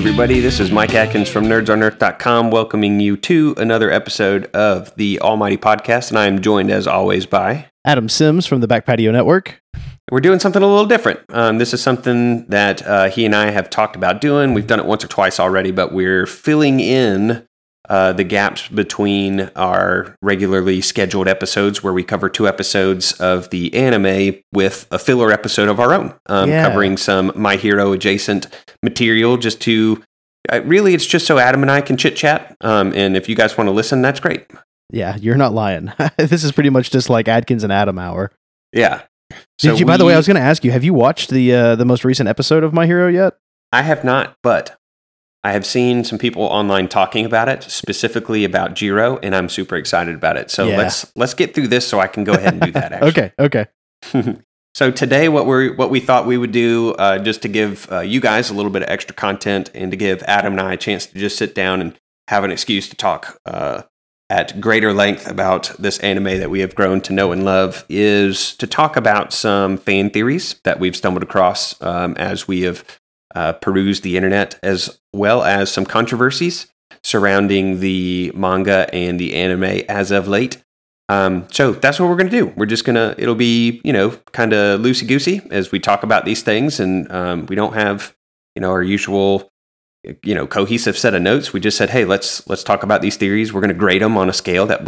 everybody, this is Mike Atkins from NerdsOnEarth.com welcoming you to another episode of the Almighty Podcast, and I am joined as always by Adam Sims from the Back Patio Network. We're doing something a little different. This is something that he and I have talked about doing. We've done it once or twice already, but we're filling in the gaps between our regularly scheduled episodes where we cover two episodes of the anime with a filler episode of our own, covering some My Hero adjacent material just to, really it's just so Adam and I can chit chat. And if you guys want to listen, that's great. Yeah, you're not lying. This is pretty much just like Adkins and Adam hour. Yeah. So did you, by the way, I was going to ask you, have you watched the most recent episode of My Hero yet? I have not, but I have seen some people online talking about it, specifically about Jiro, and I'm super excited about it. So let's get through this so I can go ahead and do that, actually. Okay. So today, what we thought we would do, just to give you guys a little bit of extra content and to give Adam and I a chance to just sit down and have an excuse to talk at greater length about this anime that we have grown to know and love, is to talk about some fan theories that we've stumbled across as we have perused the internet, as well as some controversies surrounding the manga and the anime as of late. So that's what we're going to do. We're just going to, it'll be, kind of loosey-goosey as we talk about these things. And we don't have, our usual, cohesive set of notes. We just said, hey, let's talk about these theories. We're going to grade them on a scale that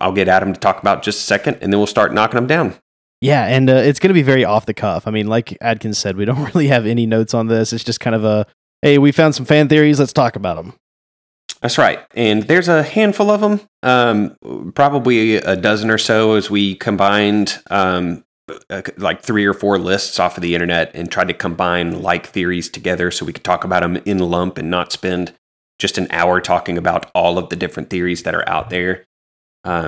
I'll get Adam to talk about in just a second, and then we'll start knocking them down. Yeah, and it's going to be very off the cuff. I mean, like Adkins said, we don't really have any notes on this. It's just kind of a, hey, we found some fan theories. Let's talk about them. That's right. And there's a handful of them, probably a dozen or so, as we combined like 3 or 4 lists off of the internet and tried to combine like theories together so we could talk about them in lump and not spend just an hour talking about all of the different theories that are out there.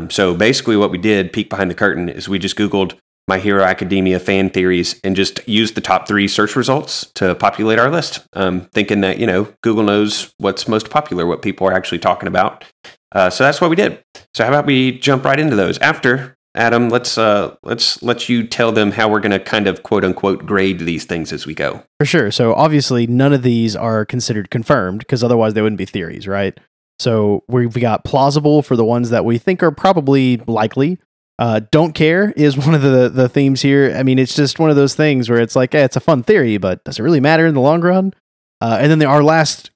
So basically what we did, peek behind the curtain, is we just Googled My Hero Academia fan theories and just use the top 3 search results to populate our list, thinking that, Google knows what's most popular, what people are actually talking about. So that's what we did. So how about we jump right into those? After, Adam, let's let you tell them how we're going to kind of quote unquote grade these things as we go. For sure. So obviously none of these are considered confirmed because otherwise they wouldn't be theories, right? So we've got plausible for the ones that we think are probably likely. Don't care is one of the themes here. I mean, it's just one of those things where it's like, hey, it's a fun theory, but does it really matter in the long run? And then our last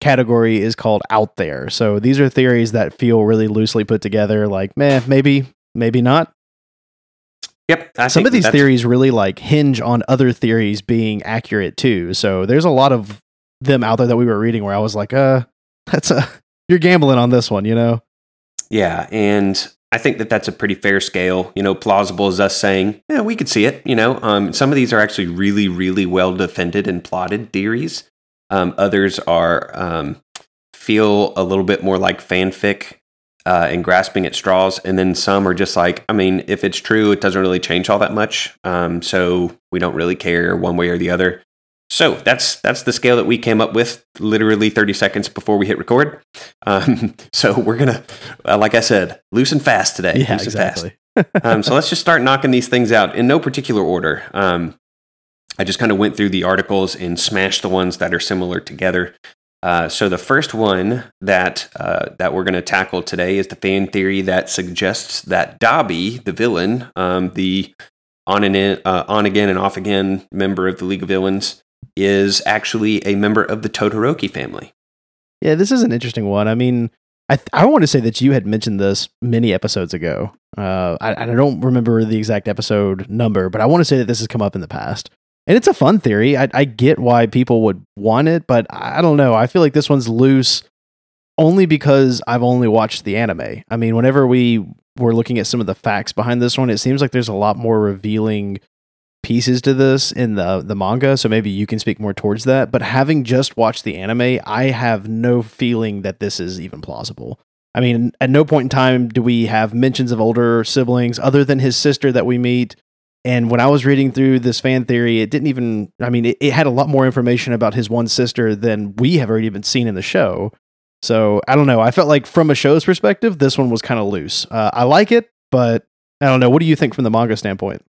category is called out there. So these are theories that feel really loosely put together, like, maybe not. Yep. Some of these theories really like hinge on other theories being accurate too. So there's a lot of them out there that we were reading where I was like, you're gambling on this one, Yeah. And I think that's a pretty fair scale. Plausible is us saying, yeah, we could see it. Some of these are actually really, really well defended and plotted theories. Others are feel a little bit more like fanfic and grasping at straws. And then some are just like, I mean, if it's true, it doesn't really change all that much. So we don't really care one way or the other. So that's the scale that we came up with literally 30 seconds before we hit record. So we're going to, like I said, loose and fast today. Yeah, exactly. Fast. So let's just start knocking these things out in no particular order. I just kind of went through the articles and smashed the ones that are similar together. So the first one that we're going to tackle today is the fan theory that suggests that Dobby, the villain, the on again and off again member of the League of Villains, is actually a member of the Todoroki family. Yeah, this is an interesting one. I mean, I want to say that you had mentioned this many episodes ago. I don't remember the exact episode number, but I want to say that this has come up in the past. And it's a fun theory. I get why people would want it, but I don't know. I feel like this one's loose only because I've only watched the anime. I mean, whenever we were looking at some of the facts behind this one, it seems like there's a lot more revealing pieces to this in the manga, so maybe you can speak more towards that. But having just watched the anime, I have no feeling that this is even plausible. I mean, at no point in time do we have mentions of older siblings other than his sister that we meet. And when I was reading through this fan theory, it didn't even, I mean, it had a lot more information about his one sister than we have already been seen in the show. So I don't know. I felt like from a show's perspective, this one was kind of loose. I like it, but I don't know. What do you think from the manga standpoint?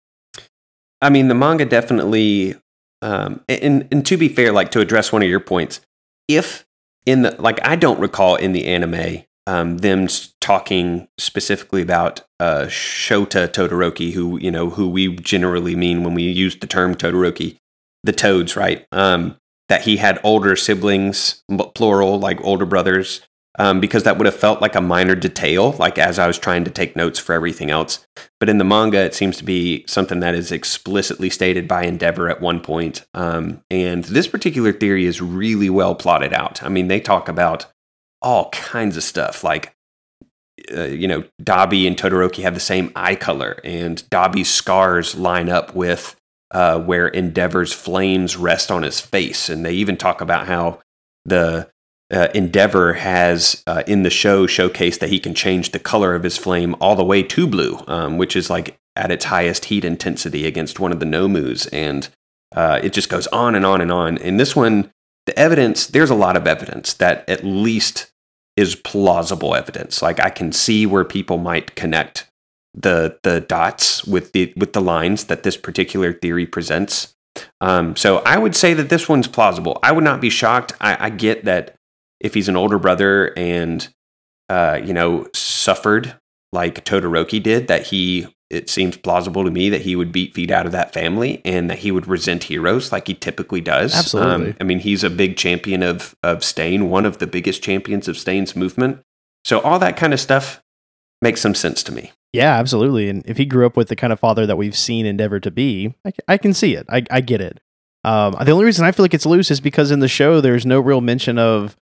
I mean, the manga definitely, and to be fair, like to address one of your points, if in the, like, I don't recall in the anime them talking specifically about Shoto Todoroki, who we generally mean when we use the term Todoroki, the Toads, right? That he had older siblings, plural, like older brothers, because that would have felt like a minor detail, like as I was trying to take notes for everything else. But in the manga, it seems to be something that is explicitly stated by Endeavor at one point. And this particular theory is really well plotted out. I mean, they talk about all kinds of stuff, like, Dabi and Todoroki have the same eye color, and Dabi's scars line up with where Endeavor's flames rest on his face. And they even talk about how the Endeavor has, in the show, showcased that he can change the color of his flame all the way to blue, which is like at its highest heat intensity against one of the Nomus. And it just goes on and on and on. In this one, the evidence, there's a lot of evidence that at least is plausible evidence. Like, I can see where people might connect the dots with the lines that this particular theory presents. So I would say that this one's plausible. I would not be shocked. I get that if he's an older brother and, suffered like Todoroki did, that it seems plausible to me that he would beat feet out of that family and that he would resent heroes like he typically does. Absolutely. He's a big champion of Stain, one of the biggest champions of Stain's movement. So all that kind of stuff makes some sense to me. Yeah, absolutely. And if he grew up with the kind of father that we've seen Endeavor to be, I can see it. I get it. The only reason I feel like it's loose is because in the show, there's no real mention of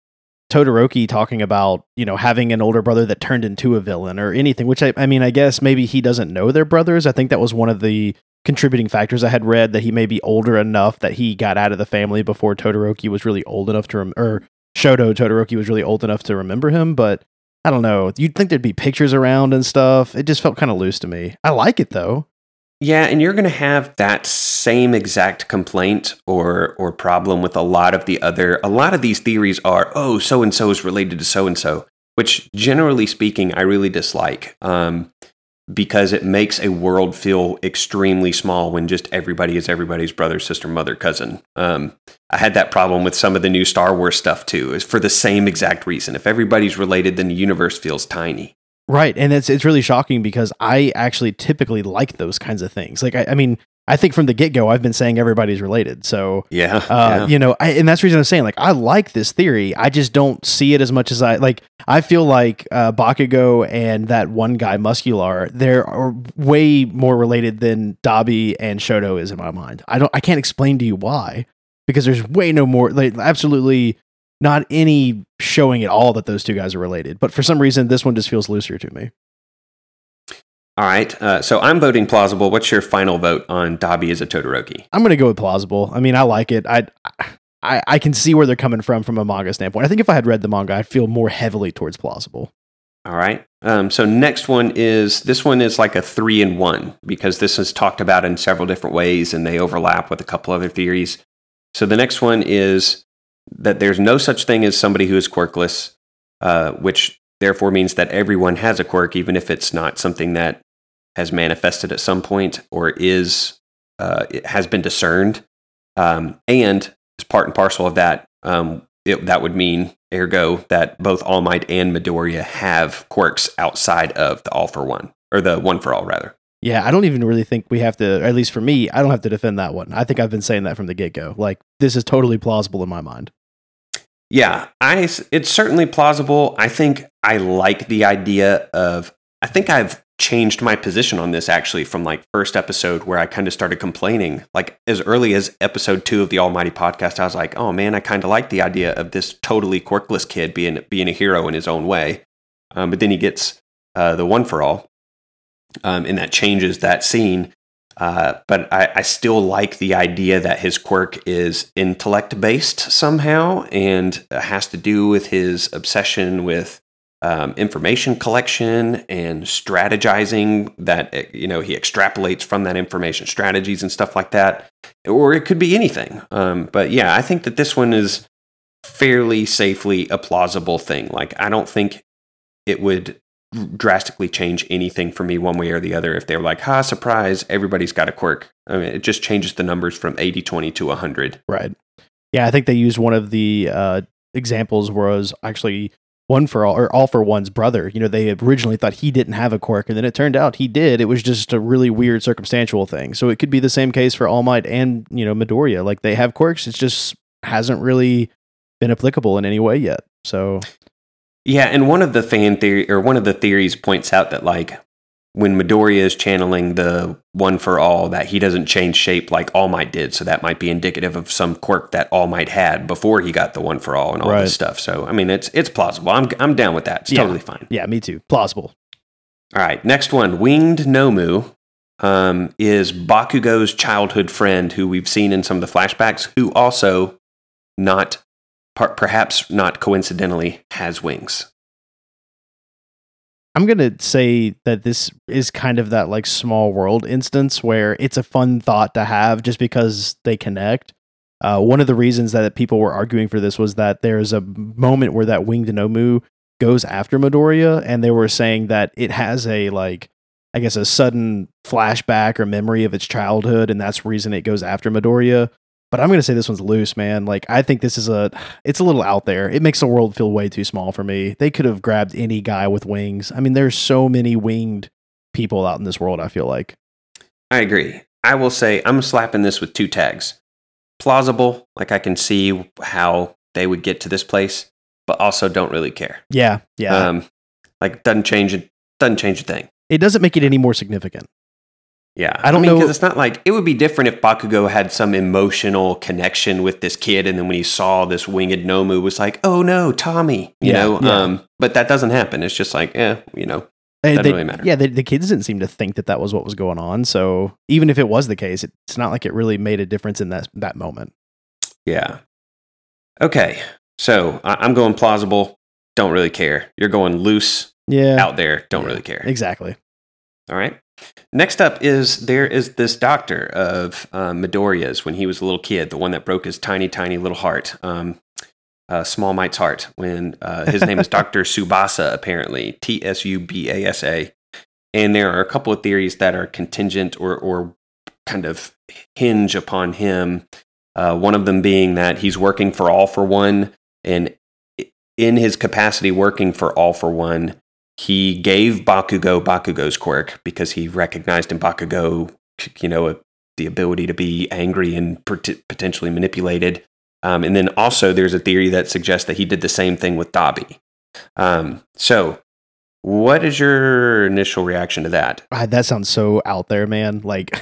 Todoroki talking about, having an older brother that turned into a villain or anything, which I guess maybe he doesn't know their brothers. I think that was one of the contributing factors I had read, that he may be older enough that he got out of the family before Todoroki was really old enough to, or Shoto Todoroki was really old enough to remember him. But I don't know. You'd think there'd be pictures around and stuff. It just felt kind of loose to me. I like it though. Yeah, and you're going to have that same exact complaint or problem with a lot of these theories are, oh, so-and-so is related to so-and-so, which generally speaking, I really dislike because it makes a world feel extremely small when just everybody is everybody's brother, sister, mother, cousin. I had that problem with some of the new Star Wars stuff too, is for the same exact reason. If everybody's related, then the universe feels tiny. Right, and it's really shocking because I actually typically like those kinds of things. Like, I think from the get-go, I've been saying everybody's related. So, yeah. And that's the reason I'm saying, like, I like this theory. I just don't see it as much as I feel like Bakugo and that one guy, Muscular, they're way more related than Dabi and Shoto is in my mind. I can't explain to you why, because there's way no more, like, absolutely not any showing at all that those two guys are related. But for some reason, this one just feels looser to me. All right. So I'm voting plausible. What's your final vote on Dabi as a Todoroki? I'm going to go with plausible. I mean, I like it. I can see where they're coming from a manga standpoint. I think if I had read the manga, I'd feel more heavily towards plausible. All right. So next one is like a 3-in-1 because this is talked about in several different ways and they overlap with a couple other theories. So the next one is that there's no such thing as somebody who is quirkless, which therefore means that everyone has a quirk, even if it's not something that has manifested at some point or it has been discerned. And as part and parcel of that, that would mean, ergo, that both All Might and Midoriya have quirks outside of the All for One, or the One for All, rather. Yeah, I don't even really think we have to, or at least for me, I don't have to defend that one. I think I've been saying that from the get-go. Like, this is totally plausible in my mind. Yeah, it's certainly plausible. I think I like the idea of, I think I've changed my position on this actually from like first episode where I kind of started complaining. Like as early as episode 2 of the Almighty Podcast, I was like, oh man, I kind of like the idea of this totally quirkless kid being a hero in his own way. But then he gets the One for All. And that changes that scene. But I still like the idea that his quirk is intellect-based somehow and has to do with his obsession with information collection and strategizing that, he extrapolates from that information, strategies and stuff like that. Or it could be anything. But yeah, I think that this one is fairly safely a plausible thing. Like, I don't think it would drastically change anything for me one way or the other if they're like, ha, surprise, everybody's got a quirk. I mean, it just changes the numbers from 80-20 to 100. Right. Yeah, I think they used one of the examples was actually One for All, or All for One's brother. You know, they originally thought he didn't have a quirk, and then it turned out he did. It was just a really weird circumstantial thing. So it could be the same case for All Might and, you know, Midoriya. Like, they have quirks. It just hasn't really been applicable in any way yet. So, yeah. And one of the fan theory, or one of the theories, points out that, like, when Midoriya is channeling the One for All, that he doesn't change shape like All Might did. So that might be indicative of some quirk that All Might had before he got the One for All and all this stuff. So, I mean, it's plausible. I'm down with that. It's totally fine. Yeah, me too. Plausible. All right. Next one. Winged Nomu is Bakugo's childhood friend who we've seen in some of the flashbacks, who also, not perhaps not coincidentally, has wings. I'm going to say that this is kind of that, like, small world instance where it's a fun thought to have just because they connect. One of the reasons that people were arguing for this was that there's a moment where that winged Nomu goes after Midoriya, and they were saying that it has a, like, I guess a sudden flashback or memory of its childhood, and that's the reason it goes after Midoriya. But I'm going to say this one's loose, man. Like, I think this is it's a little out there. It makes the world feel way too small for me. They could have grabbed any guy with wings. I mean, there's so many winged people out in this world, I feel like. I agree. I will say I'm slapping this with two tags. Plausible, like I can see how they would get to this place, but also don't really care. Yeah, yeah. Like, doesn't change a thing. It doesn't make it any more significant. Yeah, I mean, because it's not like it would be different if Bakugo had some emotional connection with this kid, and then when he saw this winged Nomu, was like, "Oh no, Tommy," you know. Yeah. But that doesn't happen. It's just like, you know, doesn't really matter. Yeah, the kids didn't seem to think that was what was going on. So even if it was the case, it's not like it really made a difference in that moment. Yeah. Okay, so I'm going plausible. Don't really care. You're going loose. Yeah. Out there. Don't really care. Exactly. All right. Next up is, there is this doctor of Midoriya's when he was a little kid, the one that broke his tiny, tiny little heart, Small Mite's heart, when his name is Dr. Tsubasa, apparently, Tsubasa. And there are a couple of theories that are contingent or kind of hinge upon him. One of them being that he's working for All for One, and in his capacity working for All for One, he gave Bakugo Bakugo's quirk because he recognized in Bakugo, you know, the ability to be angry and potentially manipulated. And then also there's a theory that suggests that he did the same thing with Dabi. So what is your initial reaction to that? That sounds so out there, man. Like,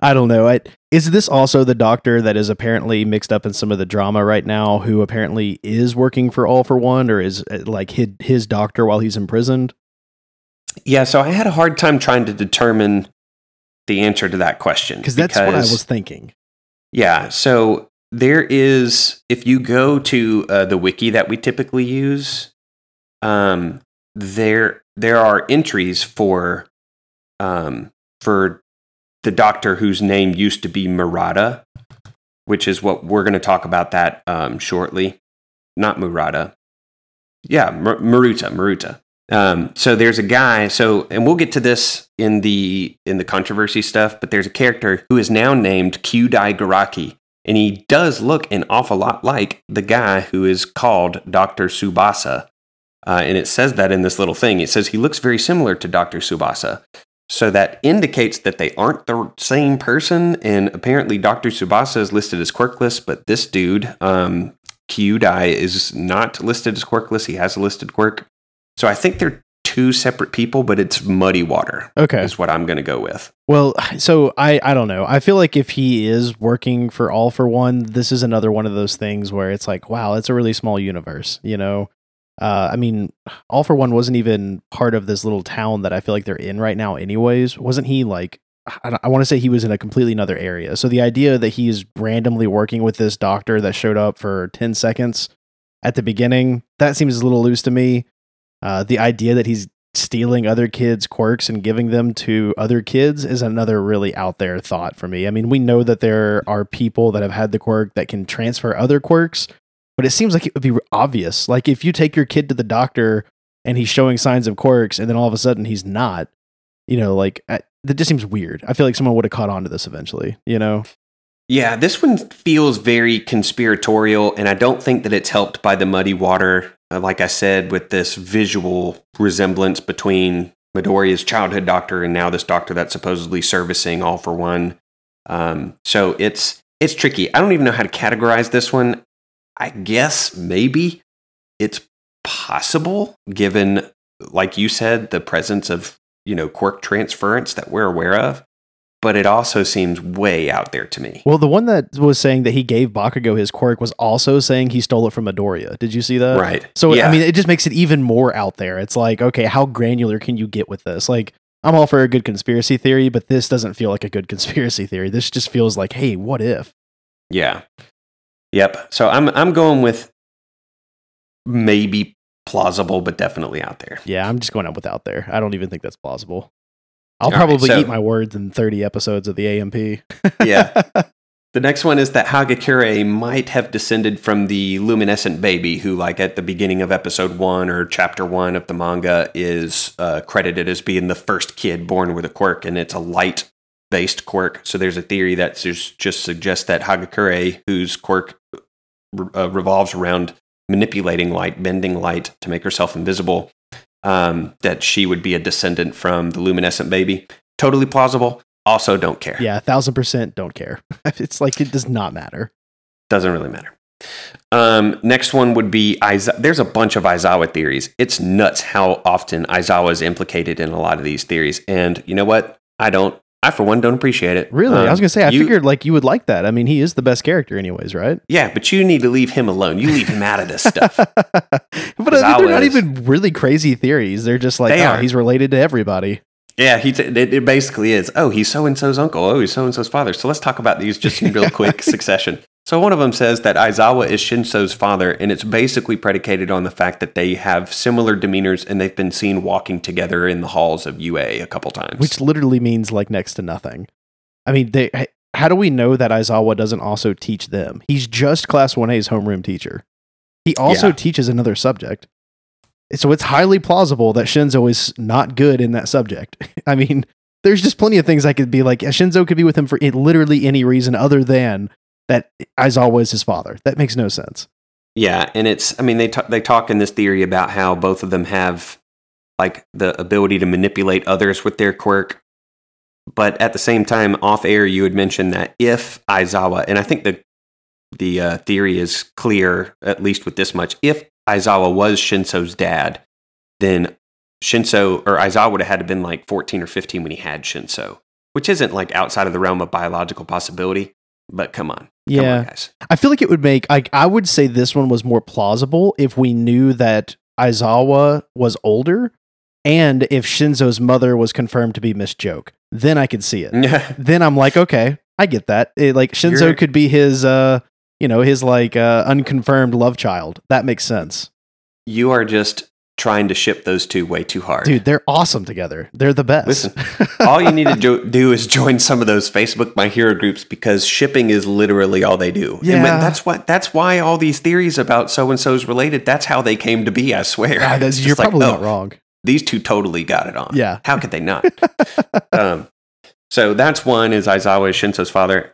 I don't know. Is this also the doctor that is apparently mixed up in some of the drama right now, who apparently is working for All for One, or is like his doctor while he's imprisoned? Yeah, so I had a hard time trying to determine the answer to that question. Because that's what I was thinking. Yeah, so there is, if you go to the wiki that we typically use, there are entries for the doctor whose name used to be Maruta, which is what we're going to talk about that shortly. Not Maruta. Yeah, Maruta. So there's a guy, and we'll get to this in the controversy stuff, but there's a character who is now named Kyudai Garaki, and he does look an awful lot like the guy who is called Dr. Tsubasa. And it says that in this little thing. It says he looks very similar to Dr. Tsubasa. So that indicates that they aren't the same person, and apparently Dr. Tsubasa is listed as quirkless, but this dude, Kyudai, is not listed as quirkless. He has a listed quirk. So I think they're two separate people, but it's muddy water. Okay. Is what I'm going to go with. Well, so I don't know. I feel like if he is working for All for One, this is another one of those things where it's like, wow, it's a really small universe, you know? I mean, All for One wasn't even part of this little town that I feel like they're in right now anyways. Wasn't he like, I want to say he was in a completely another area. So the idea that he is randomly working with this doctor that showed up for 10 seconds at the beginning, that seems a little loose to me. The idea that he's stealing other kids' quirks and giving them to other kids is another really out there thought for me. I mean, we know that there are people that have had the quirk that can transfer other quirks, but it seems like it would be obvious. Like, if you take your kid to the doctor and he's showing signs of quirks and then all of a sudden he's not, you know, like, that just seems weird. I feel like someone would have caught on to this eventually, you know? Yeah, this one feels very conspiratorial, and I don't think that it's helped by the muddy water, like I said, with this visual resemblance between Midoriya's childhood doctor and now this doctor that's supposedly servicing All for One. So it's tricky. I don't even know how to categorize this one. I guess maybe it's possible, given, like you said, the presence of, you know, quirk transference that we're aware of, but it also seems way out there to me. Well, the one that was saying that he gave Bakugo his quirk was also saying he stole it from Midoriya. Did you see that? Right. So, yeah. I mean, it just makes it even more out there. It's like, okay, how granular can you get with this? Like, I'm all for a good conspiracy theory, but this doesn't feel like a good conspiracy theory. This just feels like, hey, what if? Yeah. Yep. So I'm going with maybe plausible, but definitely out there. Yeah, I'm just going up with out there. I don't even think that's plausible. I'll probably eat my words in 30 episodes of the AMP. Yeah. The next one is that Hagakure might have descended from the Luminescent baby, who, like, at the beginning of episode 1 or chapter 1 of the manga is credited as being the first kid born with a quirk, and it's a light-based quirk. So there's a theory that just suggests that Hagakure, whose quirk revolves around manipulating light, bending light to make herself invisible, that she would be a descendant from the Luminescent baby. Totally plausible. Also don't care. Yeah, 1000% don't care. It's like, it does not matter. Doesn't really matter. Next one would be, there's a bunch of Aizawa theories. It's nuts how often Aizawa is implicated in a lot of these theories. And you know what? I for one don't appreciate it. Really? I was going to say, I figured like you would like that. I mean, he is the best character anyways, right? Yeah, but you need to leave him alone. You leave him out of this stuff. But they're not even really crazy theories. They're just like, he's related to everybody. Yeah, it basically is. Oh, he's so-and-so's uncle. Oh, he's so-and-so's father. So let's talk about these just in real quick succession. So one of them says that Aizawa is Shinso's father, and it's basically predicated on the fact that they have similar demeanors and they've been seen walking together in the halls of UA a couple times. Which literally means like next to nothing. I mean, how do we know that Aizawa doesn't also teach them? He's just Class 1A's homeroom teacher. He also teaches another subject. So it's highly plausible that Shinso is not good in that subject. I mean, there's just plenty of things I could be like, Shinso could be with him for literally any reason other than that Aizawa is his father. That makes no sense. Yeah, and it's, I mean, they talk in this theory about how both of them have, like, the ability to manipulate others with their quirk. But at the same time, off air, you had mentioned that if Aizawa, and I think the theory is clear, at least with this much, if Aizawa was Shinso's dad, then Shinso, or Aizawa would have had to been, like, 14 or 15 when he had Shinso, which isn't, like, outside of the realm of biological possibility. But come on. Come on, guys. I feel like it would make, I would say this one was more plausible if we knew that Aizawa was older and if Shinso's mother was confirmed to be Miss Joke. Then I could see it. Then I'm like, okay, I get that. Shinso could be his, his unconfirmed love child. That makes sense. You are just trying to ship those two way too hard. Dude, they're awesome together. They're the best. Listen, all you need to do is join some of those Facebook My Hero groups, because shipping is literally all they do. Yeah. And that's why all these theories about so-and-so's related, that's how they came to be, I swear. Yeah, you're probably not wrong. These two totally got it on. Yeah. How could they not? So that's one, is Aizawa is Shinso's father.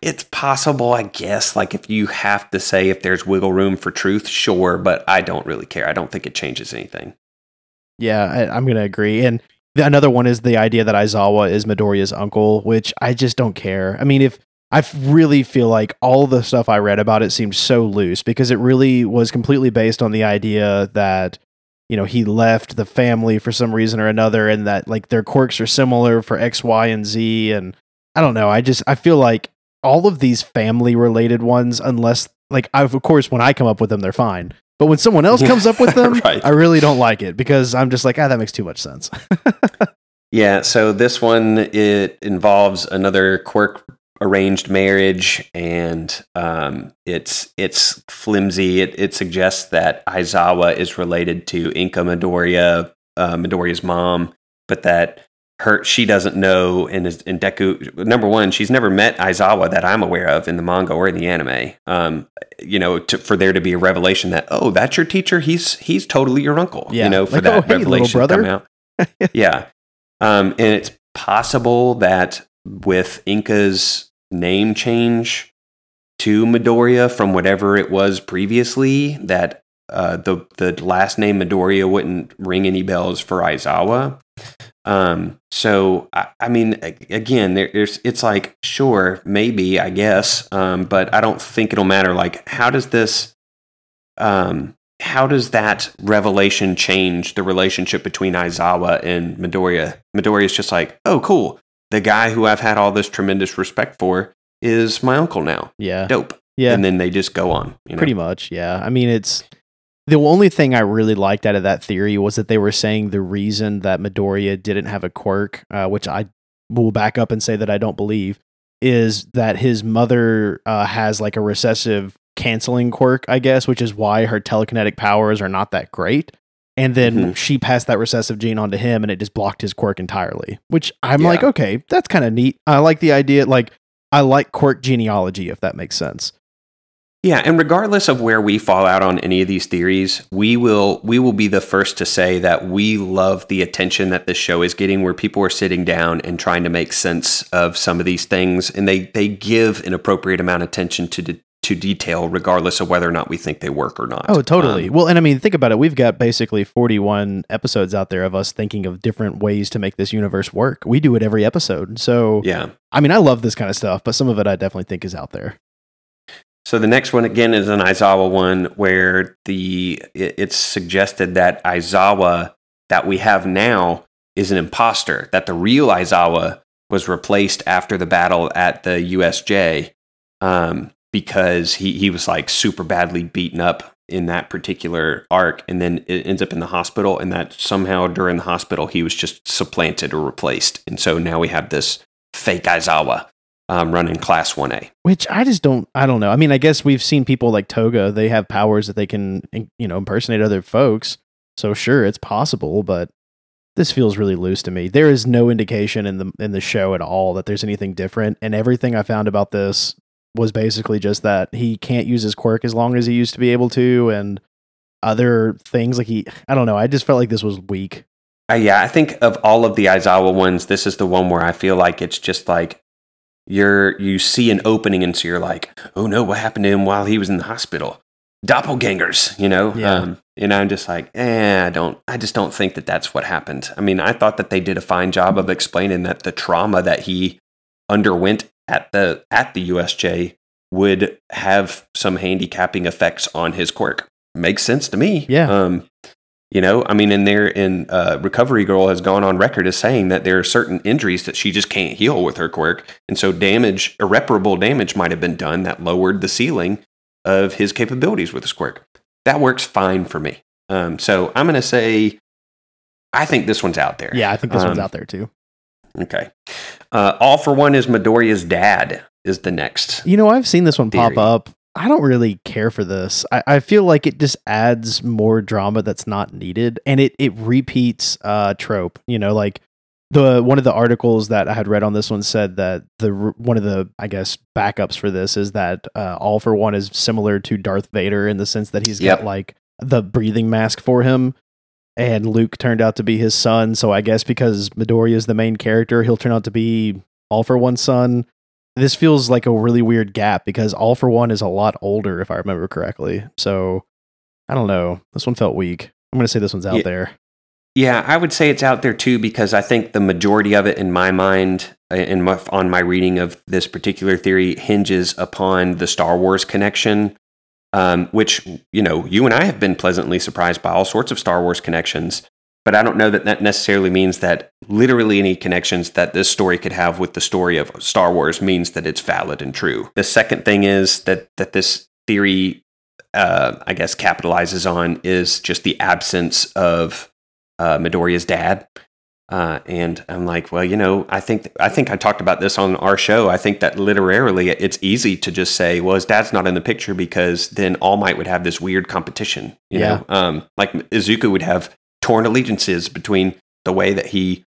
It's possible, I guess, like, if you have to say if there's wiggle room for truth, sure, but I don't really care. I don't think it changes anything. Yeah, I'm going to agree. And another one is the idea that Aizawa is Midoriya's uncle, which I just don't care. I mean, if I really feel like all the stuff I read about it seemed so loose, because it really was completely based on the idea that, you know, he left the family for some reason or another, and that, like, their quirks are similar for X, Y, and Z, and I don't know. I feel like all of these family related ones, unless, like, of course, when I come up with them, they're fine. But when someone else comes up with them, right. I really don't like it, because I'm just like, that makes too much sense. Yeah. So this one, it involves another quirk arranged marriage, and it's flimsy. It suggests that Aizawa is related to Inka Midoriya, Midoriya's mom, but that she doesn't know, and Deku, number one, she's never met Aizawa that I'm aware of in the manga or in the anime. For there to be a revelation that, oh, that's your teacher, he's totally your uncle. Yeah. You know, for like, that revelation to come out. Yeah, and it's possible that with Inka's name change to Midoriya from whatever it was previously, that the last name Midoriya wouldn't ring any bells for Aizawa. So, I mean, again, it's like, sure, maybe, I guess, but I don't think it'll matter. Like, how does that revelation change the relationship between Aizawa and Midoriya? Midoriya's just like, oh, cool. The guy who I've had all this tremendous respect for is my uncle now. Yeah. Dope. Yeah. And then they just go on. You know? Pretty much. Yeah. I mean, it's the only thing I really liked out of that theory was that they were saying the reason that Midoriya didn't have a quirk, which I will back up and say that I don't believe, is that his mother has like a recessive canceling quirk, I guess, which is why her telekinetic powers are not that great. And then she passed that recessive gene on to him and it just blocked his quirk entirely, which I'm like, okay, that's kind of neat. I like the idea. Like, I like quirk genealogy, if that makes sense. Yeah. And regardless of where we fall out on any of these theories, we will be the first to say that we love the attention that this show is getting, where people are sitting down and trying to make sense of some of these things. And they give an appropriate amount of attention to detail, regardless of whether or not we think they work or not. Oh, totally. Well, and I mean, think about it. We've got basically 41 episodes out there of us thinking of different ways to make this universe work. We do it every episode. So yeah, I mean, I love this kind of stuff, but some of it I definitely think is out there. So the next one, again, is an Aizawa one where it's suggested that Aizawa that we have now is an imposter, that the real Aizawa was replaced after the battle at the USJ. Because he was like super badly beaten up in that particular arc, and then it ends up in the hospital, and that somehow during the hospital he was just supplanted or replaced, and so now we have this fake Aizawa running Class 1A. Which I don't know. I mean, I guess we've seen people like Toga; they have powers that they can, you know, impersonate other folks. So sure, it's possible, but this feels really loose to me. There is no indication in the show at all that there's anything different, and everything I found about this was basically just that he can't use his quirk as long as he used to be able to, and other things like I don't know. I just felt like this was weak. Yeah, I think of all of the Aizawa ones, this is the one where I feel like it's just like you see an opening, and so you're like, oh no, what happened to him while he was in the hospital? Doppelgangers, you know? Yeah. And I'm just like, I just don't think that that's what happened. I mean, I thought that they did a fine job of explaining that the trauma that he underwent at the USJ would have some handicapping effects on his quirk. Makes sense to me. Yeah. You know, I mean, Recovery Girl has gone on record as saying that there are certain injuries that she just can't heal with her quirk. And so irreparable damage might've been done that lowered the ceiling of his capabilities with his quirk. That works fine for me. So I'm going to say, I think this one's out there. Yeah. I think this one's out there too. Okay. All for One is Midoriya's dad is the next. You know, I've seen this one theory pop up. I don't really care for this. I feel like it just adds more drama that's not needed, and it repeats trope. You know, like one of the articles that I had read on this one said that one of the I guess backups for this is that All for One is similar to Darth Vader in the sense that he's got like the breathing mask for him. And Luke turned out to be his son, so I guess because Midoriya is the main character, he'll turn out to be All for One's son. This feels like a really weird gap because All for One is a lot older, if I remember correctly. So, I don't know. This one felt weak. I'm going to say this one's out there. Yeah, I would say it's out there too, because I think the majority of it in my mind, on my reading of this particular theory, hinges upon the Star Wars connection. Which, you know, you and I have been pleasantly surprised by all sorts of Star Wars connections, but I don't know that necessarily means that literally any connections that this story could have with the story of Star Wars means that it's valid and true. The second thing is that this theory, I guess, capitalizes on is just the absence of Midoriya's dad. And I'm like, well, you know, I think I talked about this on our show. I think that literarily it's easy to just say, well, his dad's not in the picture, because then All Might would have this weird competition, you know, like Izuku would have torn allegiances between the way that he,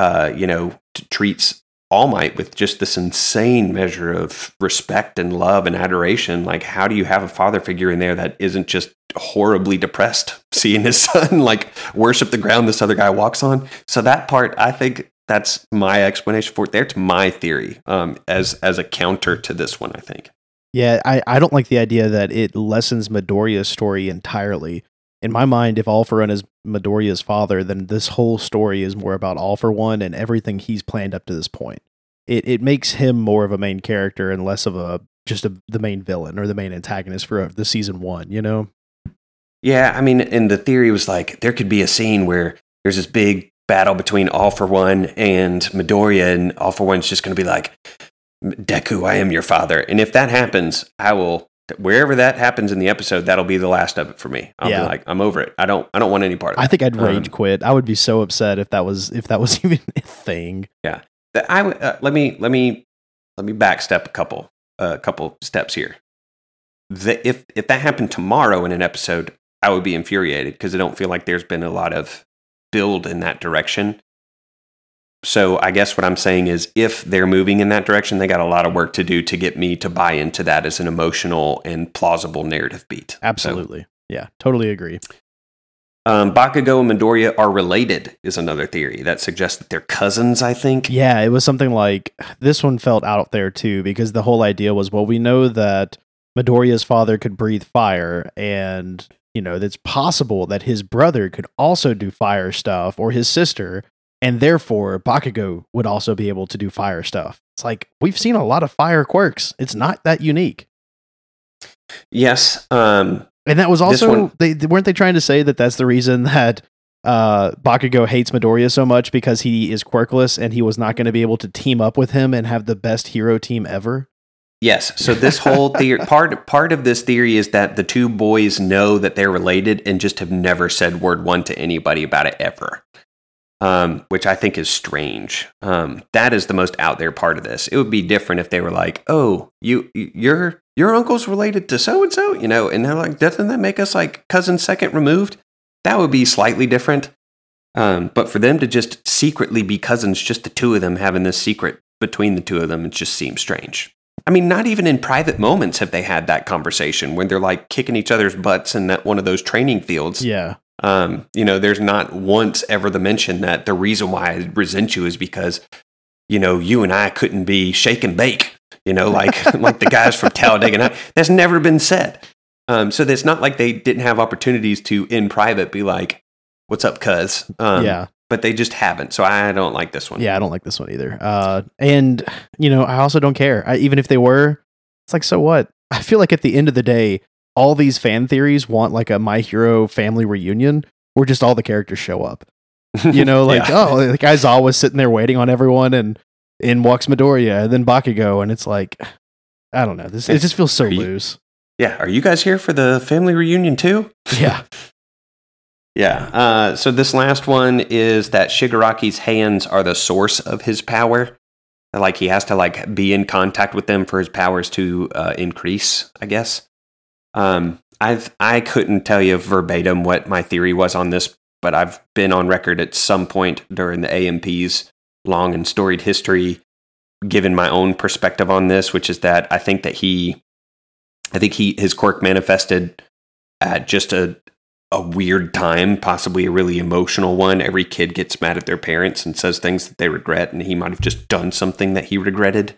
you know, treats All Might with just this insane measure of respect and love and adoration. Like, how do you have a father figure in there that isn't just horribly depressed seeing his son like worship the ground this other guy walks on? So that part, I think That's my explanation for it there. It's my theory as a counter to this one, I think. Yeah, I don't like the idea that it lessens Midoriya's story entirely. In my mind, if All for One is Midoriya's father, then this whole story is more about All for One and everything he's planned up to this point. It makes him more of a main character and less of the main villain or the main antagonist for the season one, you know? Yeah, I mean, and the theory was like, there could be a scene where there's this big battle between All for One and Midoriya, and All for One's just going to be like, Deku, I am your father. And if that happens, wherever that happens in the episode, that'll be the last of it for me. I'll be like, I'm over it. I don't want any part of it. I think I'd rage quit. I would be so upset if that was even a thing. Yeah. Let me backstep a couple steps here. If that happened tomorrow in an episode, I would be infuriated because I don't feel like there's been a lot of build in that direction. So I guess what I'm saying is if they're moving in that direction, they got a lot of work to do to get me to buy into that as an emotional and plausible narrative beat. Absolutely. So, yeah, totally agree. Bakugo and Midoriya are related is another theory that suggests that they're cousins, I think. Yeah, it was something like this one felt out there too, because the whole idea was, well, we know that Midoriya's father could breathe fire, and, you know, that's possible that his brother could also do fire stuff, or his sister. And therefore, Bakugo would also be able to do fire stuff. It's like, we've seen a lot of fire quirks. It's not that unique. Yes. And that was also, weren't they trying to say that that's the reason that Bakugo hates Midoriya so much, because he is quirkless and he was not going to be able to team up with him and have the best hero team ever? Yes. So this whole theory, part of this theory is that the two boys know that they're related and just have never said word one to anybody about it ever. Which I think is strange. That is the most out there part of this. It would be different if they were like, "Oh, your uncle's related to so and so," you know, and they're like, "Doesn't that make us like cousin second removed?" That would be slightly different. But for them to just secretly be cousins, just the two of them having this secret between the two of them, it just seems strange. I mean, not even in private moments have they had that conversation when they're like kicking each other's butts in that one of those training fields. Yeah. You know, there's not once ever the mention that the reason why I resent you is because, you know, you and I couldn't be shake and bake, you know, like like the guys from Talladega Nights. That's never been said. So it's not like they didn't have opportunities to, in private, be like, what's up, cuz? But they just haven't. So I don't like this one. Yeah, I don't like this one either. And, you know, I also don't care. Even if they were, it's like, so what? I feel like at the end of the day, all these fan theories want like a My Hero family reunion where just all the characters show up, you know, like, yeah. Oh, the guy's always sitting there waiting on everyone, and in walks Midoriya and then Bakugo. And it's like, I don't know. It just feels so loose. Yeah. Are you guys here for the family reunion too? Yeah. Yeah. So this last one is that Shigaraki's hands are the source of his power. Like he has to like be in contact with them for his powers to increase, I guess. I couldn't tell you verbatim what my theory was on this, but I've been on record at some point during the AMP's long and storied history, given my own perspective on this, which is that I think that his quirk manifested at just a weird time, possibly a really emotional one. Every kid gets mad at their parents and says things that they regret, and he might have just done something that he regretted.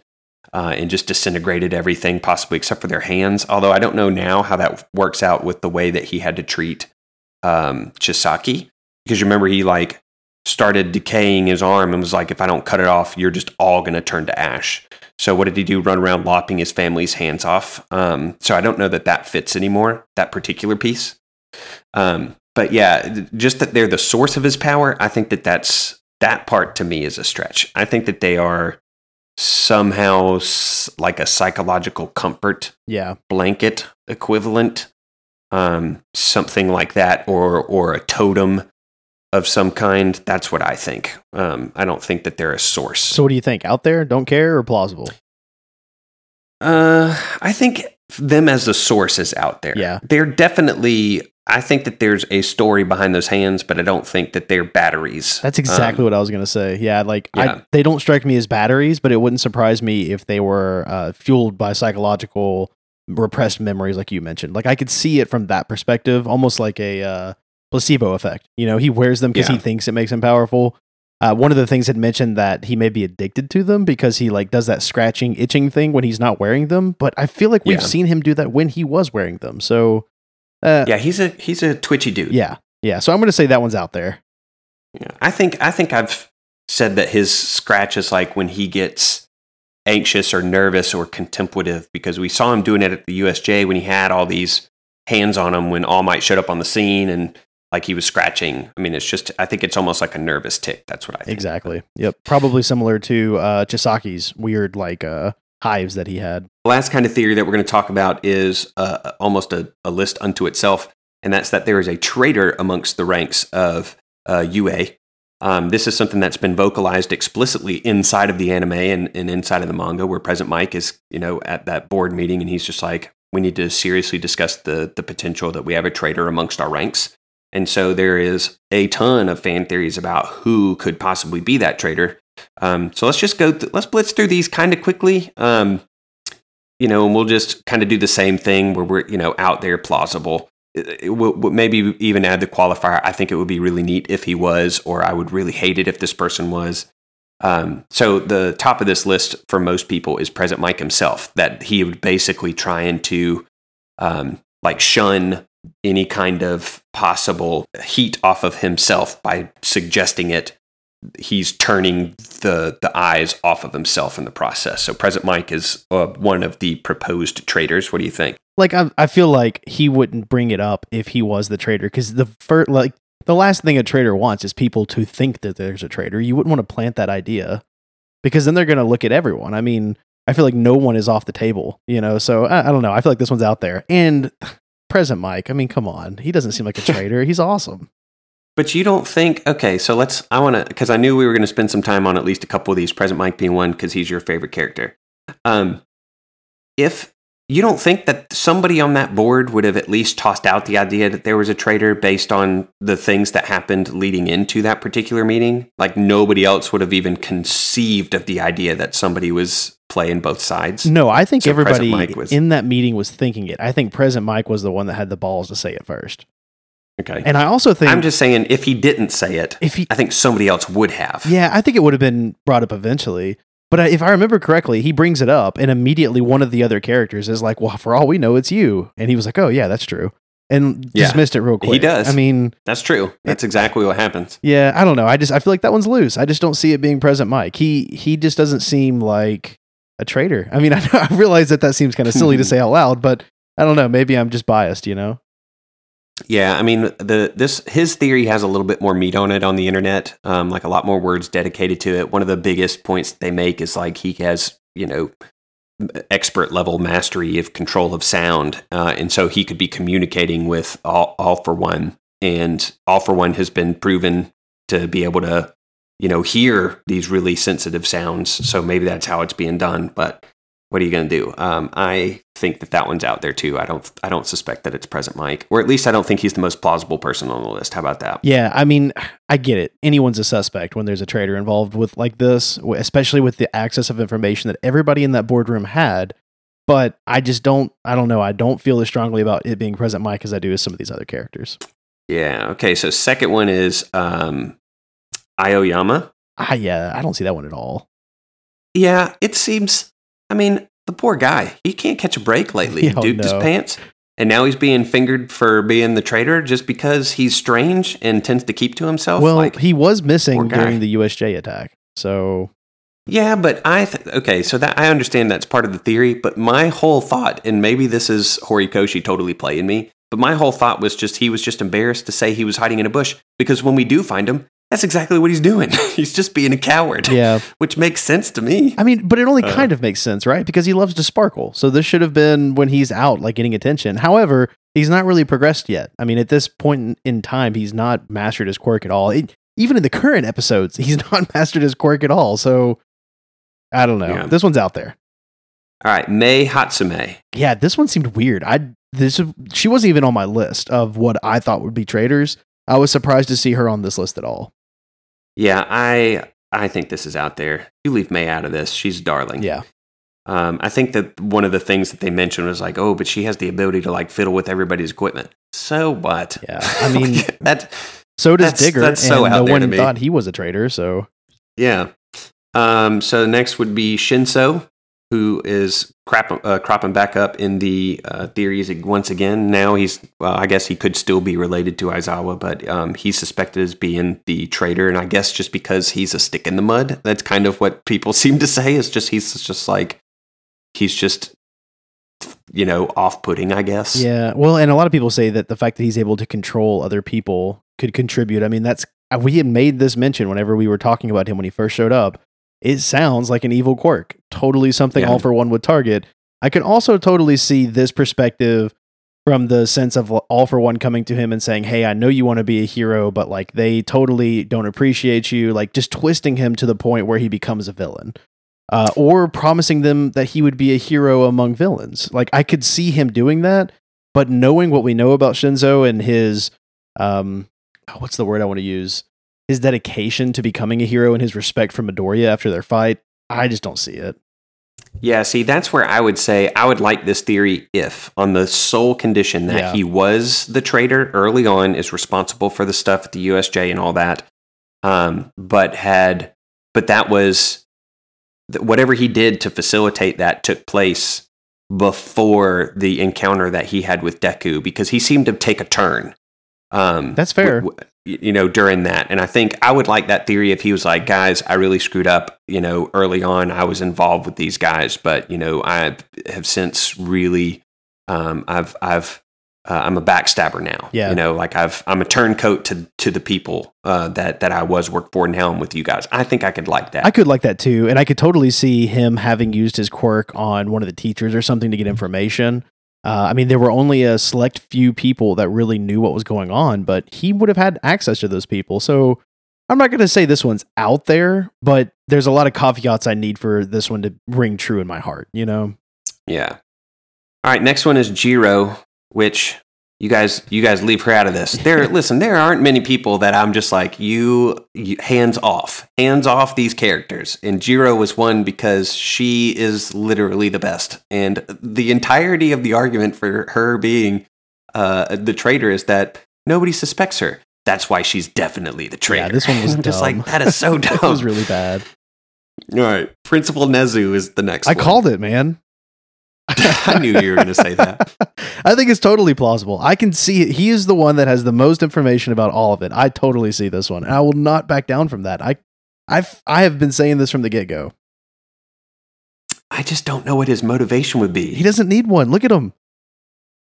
And just disintegrated everything, possibly except for their hands. Although I don't know now how that works out with the way that he had to treat Chisaki. Because you remember he like started decaying his arm and was like, if I don't cut it off, you're just all going to turn to ash. So what did he do? Run around lopping his family's hands off. So I don't know that fits anymore, that particular piece. But yeah, just that they're the source of his power. I think that part to me is a stretch. I think that they are somehow like a psychological comfort blanket equivalent, something like that, or a totem of some kind. That's what I think. I don't think that they're a source. So what do you think? Out there, don't care, or plausible? I think them as a source is out there. Yeah. They're definitely... I think that there's a story behind those hands, but I don't think that they're batteries. That's exactly what I was going to say. Yeah, like they don't strike me as batteries, but it wouldn't surprise me if they were fueled by psychological repressed memories like you mentioned. Like I could see it from that perspective, almost like a placebo effect. You know, he wears them because he thinks it makes him powerful, One of the things had mentioned that he may be addicted to them because he like does that scratching, itching thing when he's not wearing them. But I feel like we've seen him do that when he was wearing them. So yeah, he's a twitchy dude. Yeah, yeah. So I'm going to say that one's out there. Yeah, I think I've said that his scratch is like when he gets anxious or nervous or contemplative, because we saw him doing it at the USJ when he had all these hands on him when All Might showed up on the scene and like he was scratching. I mean, it's just, I think it's almost like a nervous tick. That's what I think. Exactly. Yep. Probably similar to Chisaki's weird like hives that he had. The last kind of theory that we're going to talk about is almost a list unto itself. And that's that there is a traitor amongst the ranks of UA. This is something that's been vocalized explicitly inside of the anime and inside of the manga, where President Mike is, you know, at that board meeting, and he's just like, we need to seriously discuss the potential that we have a traitor amongst our ranks. And so there is a ton of fan theories about who could possibly be that traitor. So let's just let's blitz through these kind of quickly, you know, and we'll just kind of do the same thing where we're, you know, out there plausible. We'll maybe even add the qualifier. I think it would be really neat if he was, or I would really hate it if this person was. So the top of this list for most people is President Mike himself, that he would basically trying to like shun any kind of possible heat off of himself by suggesting it. He's turning the eyes off of himself in the process. So President Mike is one of the proposed traitors. What do you think? Like, I feel like he wouldn't bring it up if he was the traitor, because the last thing a traitor wants is people to think that there's a traitor. You wouldn't want to plant that idea, because then they're going to look at everyone. I mean, I feel like no one is off the table, you know? So I don't know. I feel like this one's out there. And President Mike, I mean, come on. He doesn't seem like a traitor. He's awesome. But you don't think, okay, so I want to, because I knew we were going to spend some time on at least a couple of these, President Mike being one, because he's your favorite character. If you don't think that somebody on that board would have at least tossed out the idea that there was a traitor based on the things that happened leading into that particular meeting, like nobody else would have even conceived of the idea that somebody was playing both sides. No, I think everybody in that meeting was thinking it. I think President Mike was the one that had the balls to say it first. Okay. And I also think, I'm just saying, if he didn't say it, I think somebody else would have. Yeah. I think it would have been brought up eventually. But if I remember correctly, he brings it up, and immediately one of the other characters is like, well, for all we know, it's you. And he was like, oh, yeah, that's true. And dismissed it real quick. He does. I mean, that's true. That's exactly what happens. Yeah. I don't know. I feel like that one's loose. I just don't see it being President Mike. He just doesn't seem like a traitor. I mean, I realize that seems kind of silly to say out loud, but I don't know. Maybe I'm just biased, you know? Yeah. I mean, his theory has a little bit more meat on it on the internet, like a lot more words dedicated to it. One of the biggest points they make is like he has, you know, expert level mastery of control of sound. And so he could be communicating with All for One, and All for One has been proven to be able to, you know, hear these really sensitive sounds. So maybe that's how it's being done. But what are you going to do? I think that one's out there too. I don't suspect that it's President Mike, or at least I don't think he's the most plausible person on the list. How about that? Yeah. I mean, I get it. Anyone's a suspect when there's a traitor involved with like this, especially with the access of information that everybody in that boardroom had. But I just don't know. I don't feel as strongly about it being President Mike as I do with some of these other characters. Yeah. Okay. So second one is, Aoyama. Yeah. I don't see that one at all. Yeah. It seems, I mean, the poor guy, he can't catch a break lately. He duked his pants, and now he's being fingered for being the traitor just because he's strange and tends to keep to himself. Well, like, he was missing during the USJ attack, so... Yeah, but okay, so that I understand that's part of the theory, but my whole thought, and maybe this is Horikoshi totally playing me, but my whole thought was just he was just embarrassed to say he was hiding in a bush, because when we do find him, that's exactly what he's doing. He's just being a coward. Yeah. Which makes sense to me. I mean, but it only kind of makes sense, right? Because he loves to sparkle. So this should have been when he's out, like getting attention. However, he's not really progressed yet. I mean, at this point in time, he's not mastered his quirk at all. Even in the current episodes, he's not mastered his quirk at all. So I don't know. Yeah. This one's out there. All right. Mei Hatsume. Yeah. This one seemed weird. She wasn't even on my list of what I thought would be traitors. I was surprised to see her on this list at all. Yeah, I think this is out there. You leave May out of this. She's darling. Yeah. I think that one of the things that they mentioned was like, oh, but she has the ability to like fiddle with everybody's equipment. So what? Yeah. I mean, that So does Digger. That's so and out no there one to me. Thought he was a traitor, so. Yeah. So next would be Shinso, who is cropping back up in the theories once again. Now he's, well, I guess he could still be related to Aizawa, but he's suspected as being the traitor. And I guess just because he's a stick in the mud, that's kind of what people seem to say. Is just he's just you know, off-putting, I guess. Yeah, well, and a lot of people say that the fact that he's able to control other people could contribute. I mean, that's, we had made this mention whenever we were talking about him when he first showed up. It sounds like an evil quirk. Totally something All for One would target. I can also totally see this perspective from the sense of All for One coming to him and saying, hey, I know you want to be a hero, but like they totally don't appreciate you. Like just twisting him to the point where he becomes a villain. Or promising them that he would be a hero among villains. Like I could see him doing that, but knowing what we know about Shinso and his, what's the word I want to use? His dedication to becoming a hero and his respect for Midoriya after their fight, I just don't see it. Yeah, see, that's where I would say I would like this theory if, on the sole condition that he was the traitor early on, is responsible for the stuff at the USJ and all that, but that was, whatever he did to facilitate that took place before the encounter that he had with Deku, because he seemed to take a turn. That's fair. You know, during that. And I think I would like that theory if he was like, guys, I really screwed up, you know, early on. I was involved with these guys, but you know, I have since really, I'm a backstabber now, you know, like I'm a turncoat to the people, that I was worked for, and now I'm with you guys. I think I could like that. I could like that too. And I could totally see him having used his quirk on one of the teachers or something to get information. I mean, there were only a select few people that really knew what was going on, but he would have had access to those people. So I'm not going to say this one's out there, but there's a lot of caveats I need for this one to ring true in my heart, you know? Yeah. All right. Next one is Jiro, which you guys leave her out of this. There, listen, there aren't many people that I'm just like, you hands off these characters. And Jiro was one because she is literally the best. And the entirety of the argument for her being the traitor is that nobody suspects her. That's why she's definitely the traitor. Yeah, this one was dumb. Just like, that is so dumb. It was really bad. All right. Principal Nezu is the next one. I called it, man. I knew you were going to say that. I think it's totally plausible. I can see it. He is the one that has the most information about all of it. I totally see this one. And I will not back down from that. I have been saying this from the get-go. I just don't know what his motivation would be. He doesn't need one. Look at him.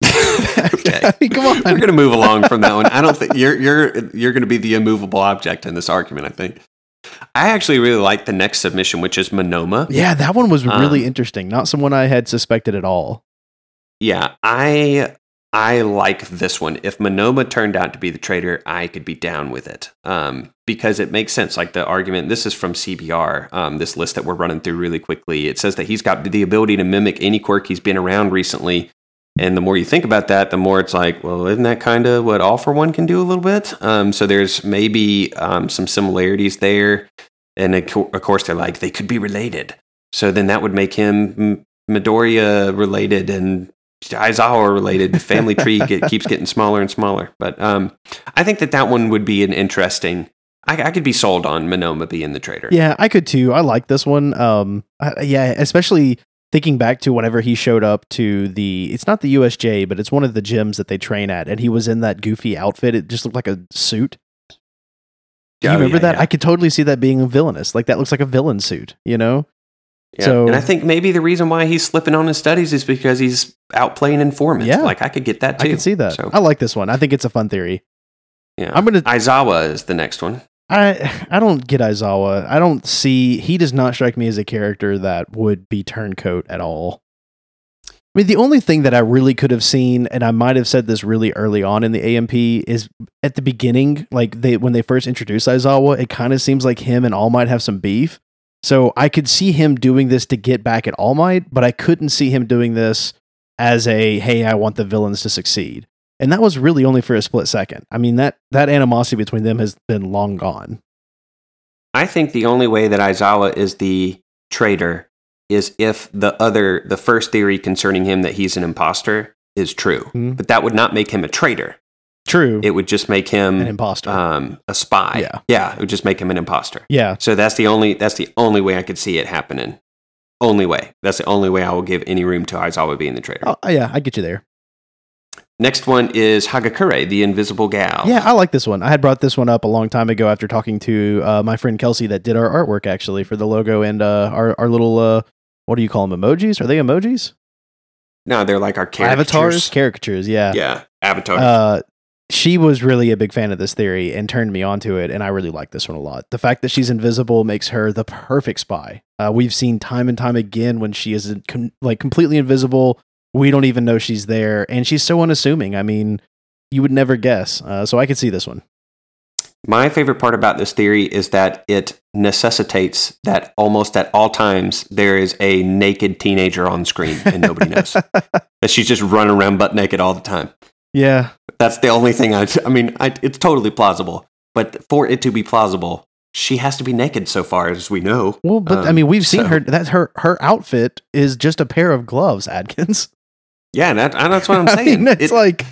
Okay. I mean, come on. We're going to move along from that one. I don't think you're going to be the immovable object in this argument, I think. I actually really like the next submission, which is Monoma. Yeah, that one was really interesting. Not someone I had suspected at all. Yeah, I like this one. If Monoma turned out to be the traitor, I could be down with it because it makes sense. Like the argument, this is from CBR, this list that we're running through really quickly. It says that he's got the ability to mimic any quirk he's been around recently. And the more you think about that, the more it's like, well, isn't that kind of what All for One can do a little bit? So there's maybe some similarities there. And of course, they're like, they could be related. So then that would make him Midoriya related and Aizawa related. The family tree keeps getting smaller and smaller. But I think that one would be an interesting. I could be sold on Monoma being the traitor. Yeah, I could too. I like this one. Yeah, especially thinking back to whenever he showed up to it's not the USJ, but it's one of the gyms that they train at. And he was in that goofy outfit. It just looked like a suit. Do you remember that? Yeah. I could totally see that being villainous. Like that looks like a villain suit, you know? Yeah. So, and I think maybe the reason why he's slipping on his studies is because he's out playing informants. Yeah. Like I could get that too. I could see that. So, I like this one. I think it's a fun theory. Yeah. Aizawa is the next one. I don't get Aizawa. I don't see. He does not strike me as a character that would be turncoat at all. I mean, the only thing that I really could have seen, and I might have said this really early on in the AMP, is at the beginning, like when they first introduced Aizawa, it kind of seems like him and All Might have some beef. So I could see him doing this to get back at All Might, but I couldn't see him doing this as a, hey, I want the villains to succeed. And that was really only for a split second. I mean, that animosity between them has been long gone. I think the only way that Aizawa is the traitor is if the first theory concerning him that he's an imposter is true. Mm-hmm. But that would not make him a traitor. True. It would just make him an imposter, a spy. Yeah. It would just make him an imposter. Yeah. So that's the only way I could see it happening. Only way. That's the only way I will give any room to Aizawa being the traitor. Oh yeah, I get you there. Next one is Hagakure, the invisible gal. Yeah, I like this one. I had brought this one up a long time ago after talking to my friend Kelsey that did our artwork actually for the logo and our little what do you call them? Emojis? Are they emojis? No, they're like our caricatures. Avatars? Caricatures, yeah. Yeah, avatars. She was really a big fan of this theory and turned me onto it, and I really like this one a lot. The fact that she's invisible makes her the perfect spy. We've seen time and time again when she is completely invisible. We don't even know she's there, and she's so unassuming. I mean, you would never guess. So I could see this one. My favorite part about this theory is that it necessitates that almost at all times there is a naked teenager on screen and nobody knows. That she's just running around butt naked all the time. Yeah. That's the only thing I mean, it's totally plausible. But for it to be plausible, she has to be naked so far as we know. Well, but I mean, we've seen her. That her outfit is just a pair of gloves, Adkins. Yeah, and that's what I'm saying. I mean, it's like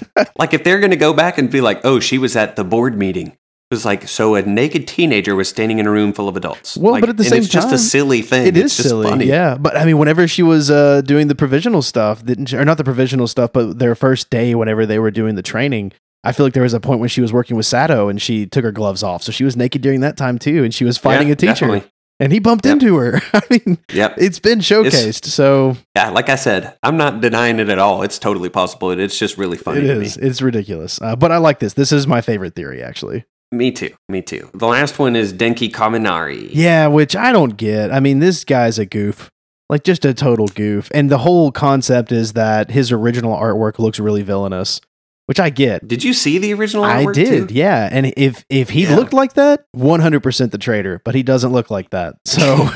if they're going to go back and be like, oh, she was at the board meeting. It was like, so a naked teenager was standing in a room full of adults. Well, like, but at the same time, it's just a silly thing. It's just silly, funny. Yeah. But I mean, whenever she was doing the provisional stuff, but their first day, whenever they were doing the training, I feel like there was a point when she was working with Sato and she took her gloves off. So she was naked during that time too. And she was fighting a teacher. Definitely. And he bumped into her. I mean, It's been showcased. So, yeah, like I said, I'm not denying it at all. It's totally possible. It's just really funny to me. It's ridiculous. But I like this. This is my favorite theory, actually. Me too. The last one is Denki Kaminari. Yeah, which I don't get. I mean, this guy's a goof. Like, just a total goof. And the whole concept is that his original artwork looks really villainous, which I get. Did you see the original artwork? I did, too? Yeah. And if he looked like that, 100% the traitor, but he doesn't look like that. So,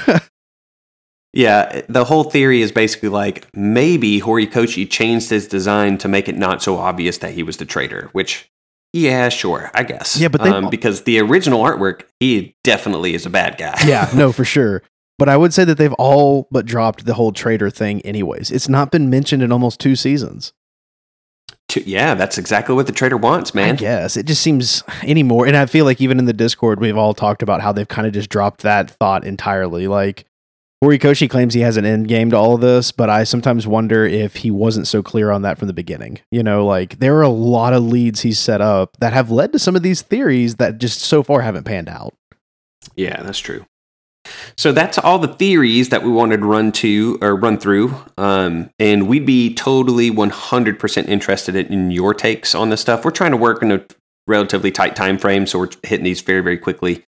yeah, the whole theory is basically like, maybe Horikoshi changed his design to make it not so obvious that he was the traitor, which... yeah, sure, I guess. Yeah, but because the original artwork, he definitely is a bad guy. Yeah, no, for sure. But I would say that they've all but dropped the whole traitor thing anyways. It's not been mentioned in almost 2 seasons. Yeah, that's exactly what the traitor wants, man. I guess. It just seems anymore. And I feel like even in the Discord, we've all talked about how they've kind of just dropped that thought entirely. Like, Horikoshi claims he has an end game to all of this, but I sometimes wonder if he wasn't so clear on that from the beginning. You know, like, there are a lot of leads he's set up that have led to some of these theories that just so far haven't panned out. Yeah, that's true. So that's all the theories that we wanted to run through. And we'd be totally 100% interested in your takes on this stuff. We're trying to work in a relatively tight time frame, so we're hitting these very, very quickly.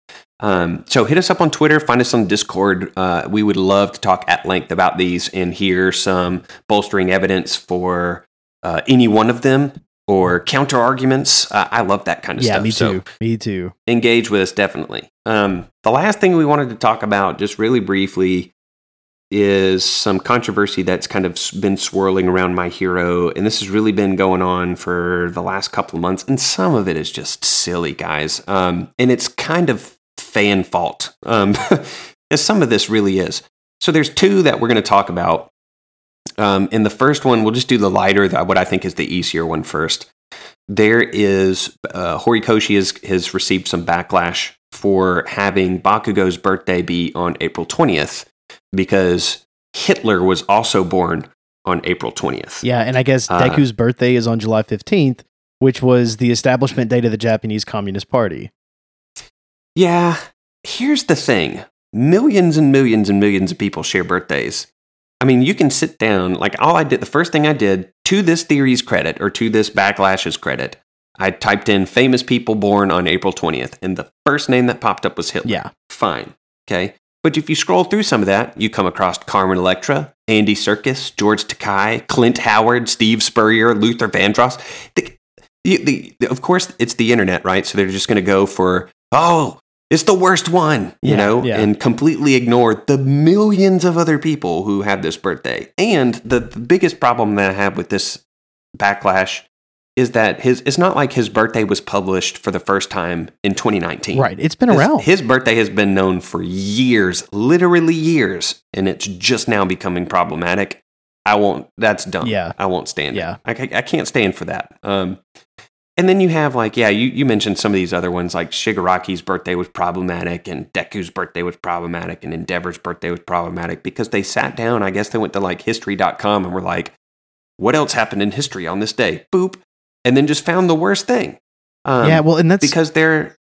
So hit us up on Twitter, find us on Discord. We would love to talk at length about these and hear some bolstering evidence for any one of them or counter arguments. I love that kind of stuff. Me too. Engage with us, definitely. The last thing we wanted to talk about just really briefly is some controversy that's kind of been swirling around My Hero, and this has really been going on for the last couple of months, and some of it is just silly, guys. And it's kind of fan fault, as some of this really is. So there's 2 that we're going to talk about. In the first one, we'll just do the lighter, what I think is the easier one first. There is Horikoshi has received some backlash for having Bakugo's birthday be on April 20th. Because Hitler was also born on April 20th. Yeah, and I guess Deku's birthday is on July 15th, which was the establishment date of the Japanese Communist Party. Yeah, here's the thing. Millions and millions and millions of people share birthdays. I mean, you can sit down, the first thing I did, to this theory's credit, or to this backlash's credit, I typed in famous people born on April 20th, and the first name that popped up was Hitler. Yeah. Fine. Okay. But if you scroll through some of that, you come across Carmen Electra, Andy Serkis, George Takei, Clint Howard, Steve Spurrier, Luther Vandross. Of course, it's the internet, right? So they're just going to go for, it's the worst one, you know, and completely ignore the millions of other people who have this birthday. And the biggest problem that I have with this backlash is that it's not like his birthday was published for the first time in 2019. Right, it's been around. His birthday has been known for years, literally years, and it's just now becoming problematic. That's dumb. Yeah. I won't stand it. I can't stand for that. And then you have, like, yeah, you mentioned some of these other ones, like Shigaraki's birthday was problematic, and Deku's birthday was problematic, and Endeavor's birthday was problematic, because they sat down, I guess they went to, like, history.com and were like, what else happened in history on this day? Boop. And then just found the worst thing. Yeah, well, and that's... Because there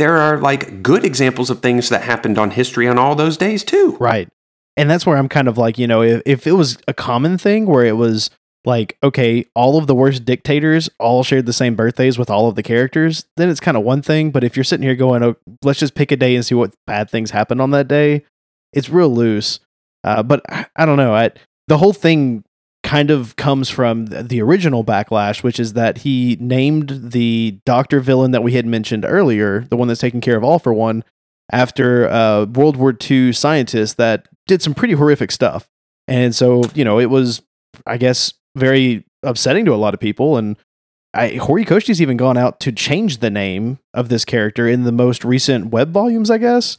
are, like, good examples of things that happened on history on all those days, too. Right. And that's where I'm kind of like, you know, if it was a common thing where it was... like, okay, all of the worst dictators all shared the same birthdays with all of the characters, then it's kind of one thing. But if you're sitting here going, oh, let's just pick a day and see what bad things happened on that day, it's real loose. But I don't know. The whole thing kind of comes from the original Backlash, which is that he named the Dr. villain that we had mentioned earlier, the one that's taking care of All for One, after a World War II scientist that did some pretty horrific stuff. And so, you know, it was, I guess, very upsetting to a lot of people, and Horikoshi's even gone out to change the name of this character in the most recent web volumes, I guess.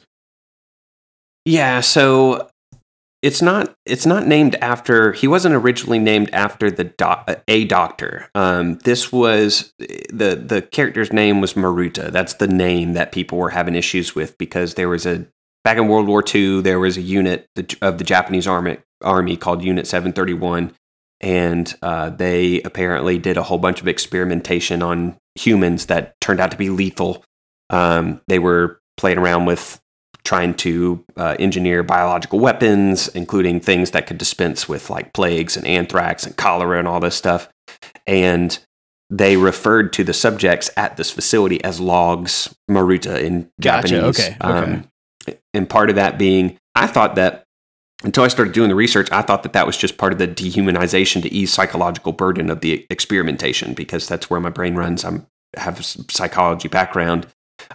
Yeah, so it's not named after, he wasn't originally named after a doctor. This was, the character's name was Maruta. That's the name that people were having issues with, because there was back in World War II, there was a unit of the Japanese army called Unit 731. And they apparently did a whole bunch of experimentation on humans that turned out to be lethal. They were playing around with trying to engineer biological weapons, including things that could dispense with, like, plagues and anthrax and cholera and all this stuff. And they referred to the subjects at this facility as logs, Maruta in Japanese. Okay. And part of that being, I thought that, until I started doing the research, I thought that was just part of the dehumanization to ease psychological burden of the experimentation, because that's where my brain runs. I have a psychology background,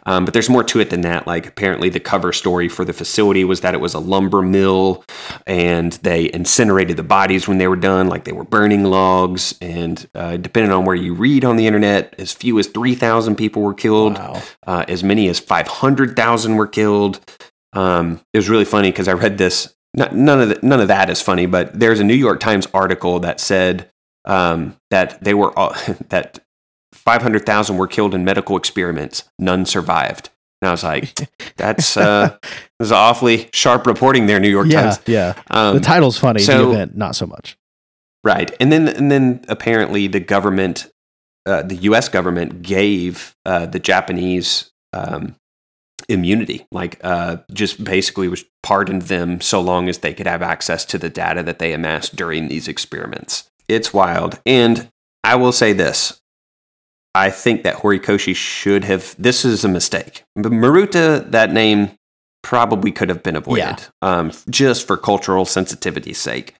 but there's more to it than that. Like, apparently the cover story for the facility was that it was a lumber mill, and they incinerated the bodies when they were done, like they were burning logs. And depending on where you read on the internet, as few as 3,000 people were killed, wow. As many as 500,000 were killed. It was really funny because I read this. None of that is funny, but there's a New York Times article that said that they were all, that 500,000 were killed in medical experiments. None survived. And I was like, that's this is awfully sharp reporting there, New York Times. Yeah, the title's funny, the event not so much. Right, and then apparently the government, the U.S. government, gave the Japanese immunity, like just basically was pardoned them so long as they could have access to the data that they amassed during these experiments. It's wild. And I will say this. I think that Horikoshi should have, this is a mistake. But Maruta, that name probably could have been avoided just for cultural sensitivity's sake.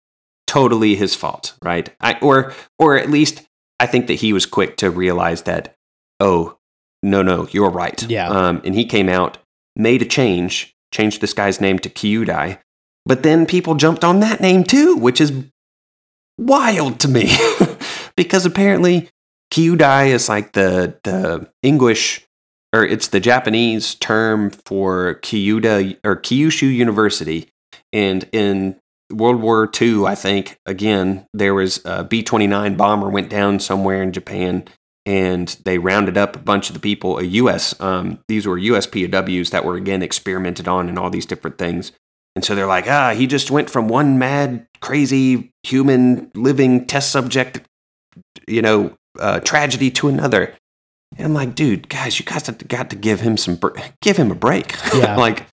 Totally his fault, right? Or at least I think that he was quick to realize that, oh, no, you're right. Yeah. And he came out, made a change, changed this guy's name to Kyudai, but then people jumped on that name too, which is wild to me, because apparently Kyudai is like the English, or it's the Japanese term for Kyuda or Kyushu University, and in World War II, I think, again, there was a B-29 bomber went down somewhere in Japan. And they rounded up a bunch of the people, these were U.S. POWs that were, again, experimented on and all these different things. And so they're like, he just went from one mad, crazy, human, living test subject, tragedy to another. And I'm like, dude, guys, you guys have got to give him give him a break. Yeah. Like,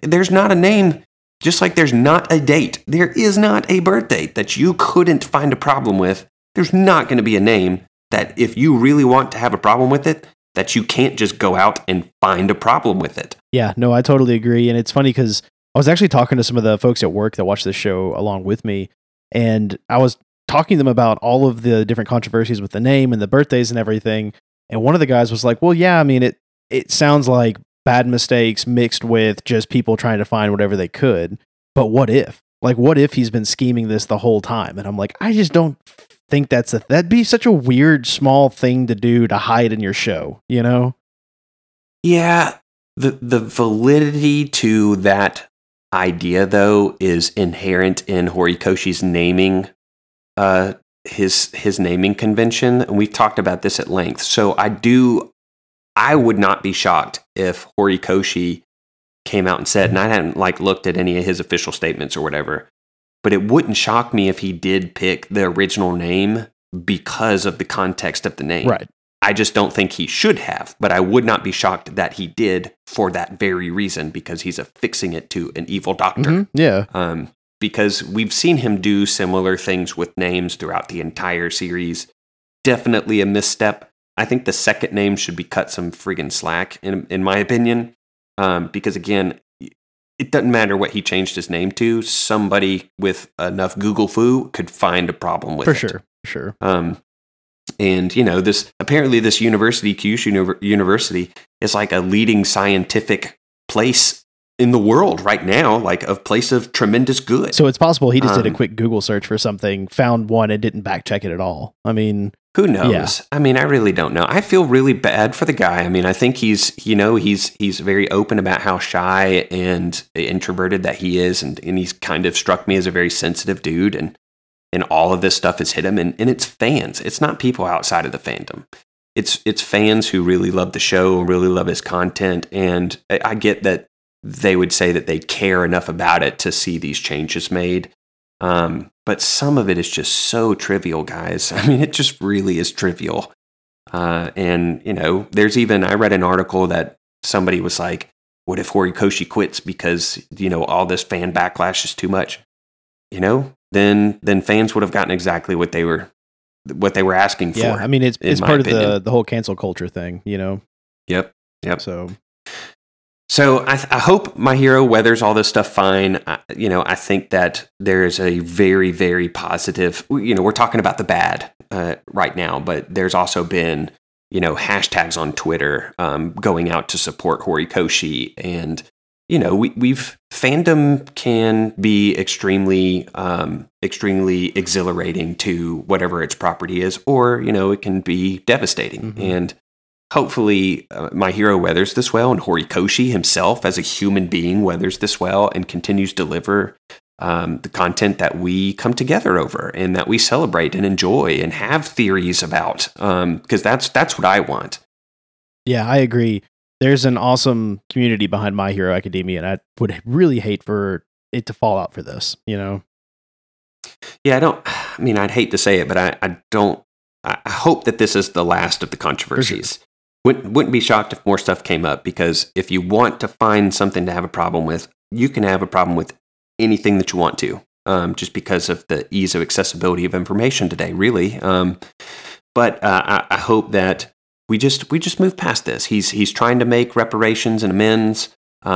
there's not a name, just like there's not a date. There is not a birth date that you couldn't find a problem with. There's not going to be a name that if you really want to have a problem with it, that you can't just go out and find a problem with it. Yeah, no, I totally agree. And it's funny because I was actually talking to some of the folks at work that watch this show along with me, and I was talking to them about all of the different controversies with the name and the birthdays and everything. And one of the guys was like, well, yeah, I mean, it sounds like bad mistakes mixed with just people trying to find whatever they could. But what if? Like, what if he's been scheming this the whole time? And I'm like, I just don't think that'd be such a weird small thing to do, to hide in your show, you know? Yeah, the validity to that idea though is inherent in Horikoshi's naming his naming convention, and we've talked about this at length. So I would not be shocked if Horikoshi came out and said, and I hadn't looked at any of his official statements or whatever, but it wouldn't shock me if he did pick the original name because of the context of the name. Right. I just don't think he should have, but I would not be shocked that he did for that very reason, because he's affixing it to an evil doctor. Mm-hmm. Yeah. Because we've seen him do similar things with names throughout the entire series. Definitely a misstep. I think the second name should be cut some friggin' slack, in my opinion. Because again, it doesn't matter what he changed his name to. Somebody with enough Google foo could find a problem with it. For sure. And, this university, Kyushu University, is like a leading scientific place in the world right now, like a place of tremendous good. So it's possible he just did a quick Google search for something, found one, and didn't back check it at all. I mean, who knows? Yeah. I mean, I really don't know. I feel really bad for the guy. I mean, I think he's very open about how shy and introverted that he is. And he's kind of struck me as a very sensitive dude. And all of this stuff has hit him. And it's fans. It's not people outside of the fandom. It's fans who really love the show and really love his content. And I get that they would say that they care enough about it to see these changes made. But some of it is just so trivial, guys. I mean, it just really is trivial. There's even, I read an article that somebody was like, what if Horikoshi quits because, all this fan backlash is too much? Then fans would have gotten exactly what they were asking for. Yeah, I mean, it's part of the whole cancel culture thing, Yep. So I hope My Hero weathers all this stuff fine. I think that there is a very, very positive, we're talking about the bad right now, but there's also been, hashtags on Twitter going out to support Horikoshi. And, fandom can be extremely exhilarating to whatever its property is, or, it can be devastating. Mm-hmm. And hopefully My Hero weathers this well, and Horikoshi himself as a human being weathers this well and continues to deliver the content that we come together over and that we celebrate and enjoy and have theories about, because that's what I want. Yeah, I agree. There's an awesome community behind My Hero Academia, and I would really hate for it to fall out for this, Yeah, I'd hate to say it, but I hope that this is the last of the controversies. Sure. Wouldn't be shocked if more stuff came up, because if you want to find something to have a problem with, you can have a problem with anything that you want to, just because of the ease of accessibility of information today, really. But I hope that we just move past this. He's trying to make reparations and amends.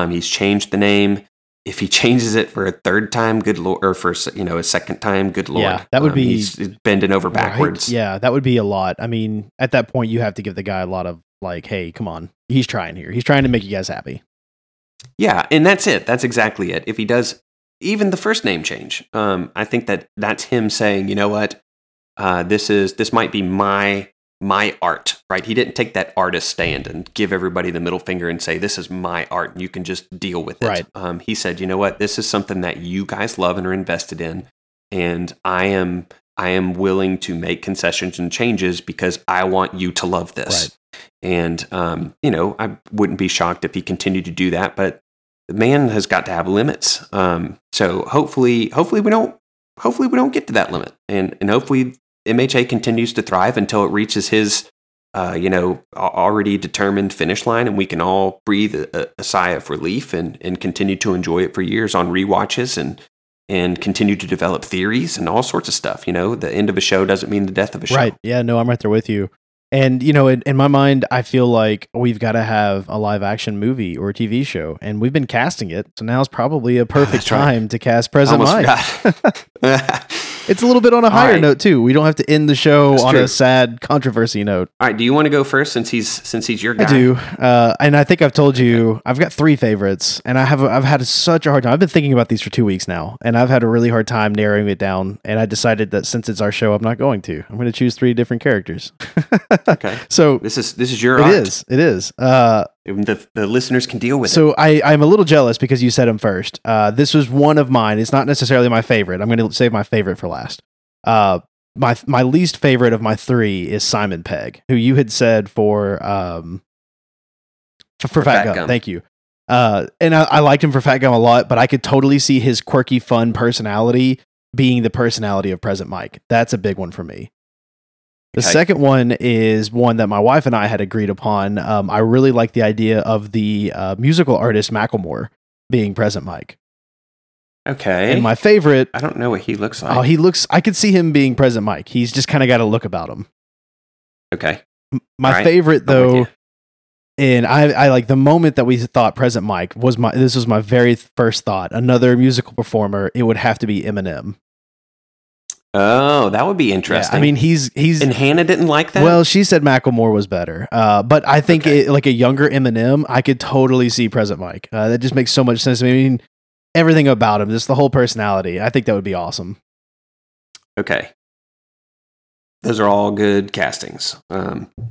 He's changed the name. If he changes it for a third time, good Lord, or for, a second time, good Lord. Yeah, that would be... He's bending over backwards. Right? Yeah, that would be a lot. I mean, at that point, you have to give the guy a lot of, hey, come on. He's trying here. He's trying to make you guys happy. Yeah, and that's it. That's exactly it. If he does even the first name change, I think that's him saying, you know what? This might be my art, right? He didn't take that artist stand and give everybody the middle finger and say, this is my art and you can just deal with it. Right. He said, you know what? This is something that you guys love and are invested in. And I am willing to make concessions and changes because I want you to love this. Right. And, I wouldn't be shocked if he continued to do that, but the man has got to have limits. So hopefully we don't get to that limit, and hopefully MHA continues to thrive until it reaches his, already determined finish line, and we can all breathe a sigh of relief and continue to enjoy it for years on rewatches and continue to develop theories and all sorts of stuff. The end of a show doesn't mean the death of a show. Right. Yeah, no, I'm right there with you. And, in my mind, I feel like we've got to have a live action movie or a TV show, and we've been casting it. So now's probably a perfect time to cast Present Life. It's a little bit on a higher note too. We don't have to end the show a sad controversy note. All right. Do you want to go first since he's your guy? I do. And I think I've told you I've got three favorites, and I've had such a hard time. I've been thinking about these for 2 weeks now, and I've had a really hard time narrowing it down. And I decided that since it's our show, I'm not going to. I'm going to choose three different characters. Okay. So this is your art. It is. The listeners can deal with it. So I'm a little jealous because you said them first. This was one of mine. It's not necessarily my favorite. I'm going to save my favorite for last. my least favorite of my three is Simon Pegg, who you had said for Fat Gum. Thank you. And I liked him for Fat Gum a lot, but I could totally see his quirky, fun personality being the personality of Present Mike. That's a big one for me. The second one is one that my wife and I had agreed upon. I really like the idea of the musical artist Macklemore being Present Mike. Okay. And my favorite... I don't know what he looks like. Oh, he looks... I could see him being Present Mike. He's just kind of got a look about him. Okay. My favorite, though... And I like the moment that we thought Present Mike was this was my very first thought. Another musical performer, it would have to be Eminem. Oh, that would be interesting. Yeah, I mean, he's and Hannah didn't like that. Well, she said Macklemore was better, but I think like a younger Eminem, I could totally see Present Mike. That just makes so much sense. I mean, everything about him, just the whole personality. I think that would be awesome. Okay, those are all good castings. Let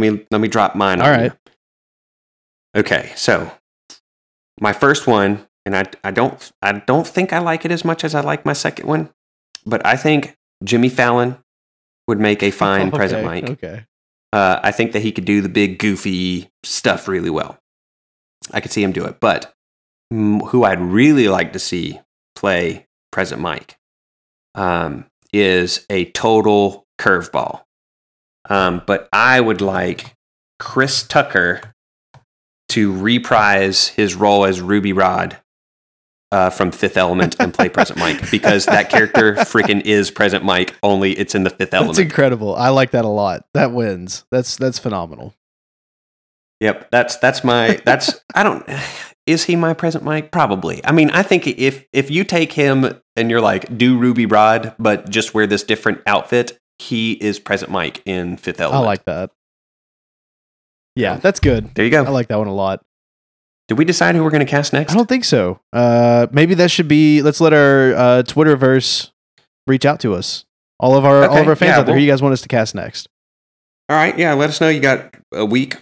me drop mine. All right. Okay, so my first one, and I don't think I like it as much as I like my second one, but I think Jimmy Fallon would make a fine Present Mike. Okay. I think that he could do the big goofy stuff really well. I could see him do it, but who I'd really like to see play Present Mike is a total curveball. But I would like Chris Tucker to reprise his role as Ruby Rod from Fifth Element and play Present Mike, because that character freaking is Present Mike, only it's in the Fifth Element. That's incredible. I like that a lot. That wins. That's phenomenal. Yep. That's I don't, is he my Present Mike? Probably. I mean, I think if you take him and you're like, do Ruby Rod, but just wear this different outfit, he is Present Mike in Fifth Element. I like that. Yeah, that's good. There you go. I like that one a lot. Did we decide who we're going to cast next? I don't think so. Maybe that should be. Let's let our Twitterverse reach out to us. All of our fans out there. Who you guys want us to cast next? All right. Yeah. Let us know. You got a week,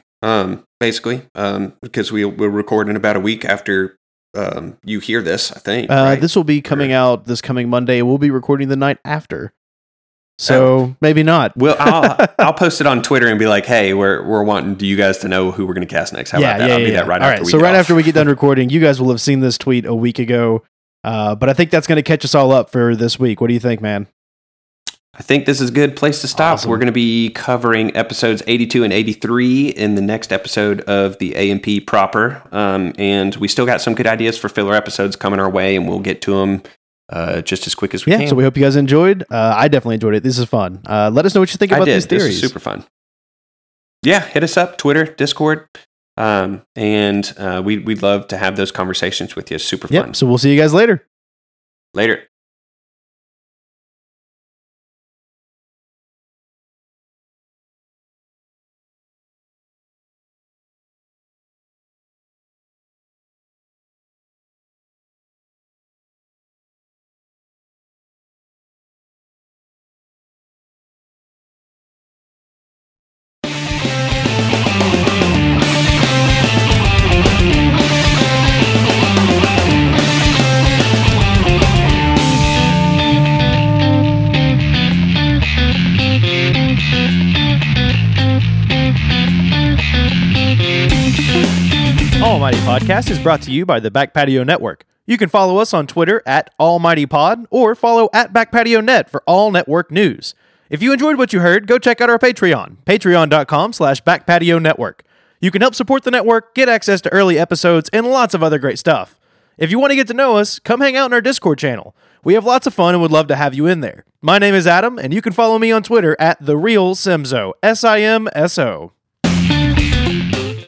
basically, because we'll record in about a week after you hear this. I think this will be coming out this coming Monday. We'll be recording the night after. So maybe not. Well, I'll post it on Twitter and be like, "Hey, we're wanting you guys to know who we're going to cast next." How about that? I'll do that right after. All right. So right after we get done recording, you guys will have seen this tweet a week ago. But I think that's going to catch us all up for this week. What do you think, man? I think this is a good place to stop. Awesome. We're going to be covering episodes 82 and 83 in the next episode of the AMP proper, and we still got some good ideas for filler episodes coming our way, and we'll get to them. Just as quick as we can. So we hope you guys enjoyed. I definitely enjoyed it. This is fun. Let us know what you think about these theories. This is super fun. Yeah, hit us up, Twitter, Discord, and we'd love to have those conversations with you. It's super fun. So we'll see you guys later. Later. Almighty Podcast is brought to you by the Back Patio Network. You can follow us on Twitter at Almighty Pod or follow at Back Patio Net for all network news. If you enjoyed what you heard, go check out our Patreon, patreon.com/Back Patio Network. You can help support the network, get access to early episodes, and lots of other great stuff. If you want to get to know us, come hang out in our Discord channel. We have lots of fun and would love to have you in there. My name is Adam, and you can follow me on Twitter at TheRealSimso, SIMSO.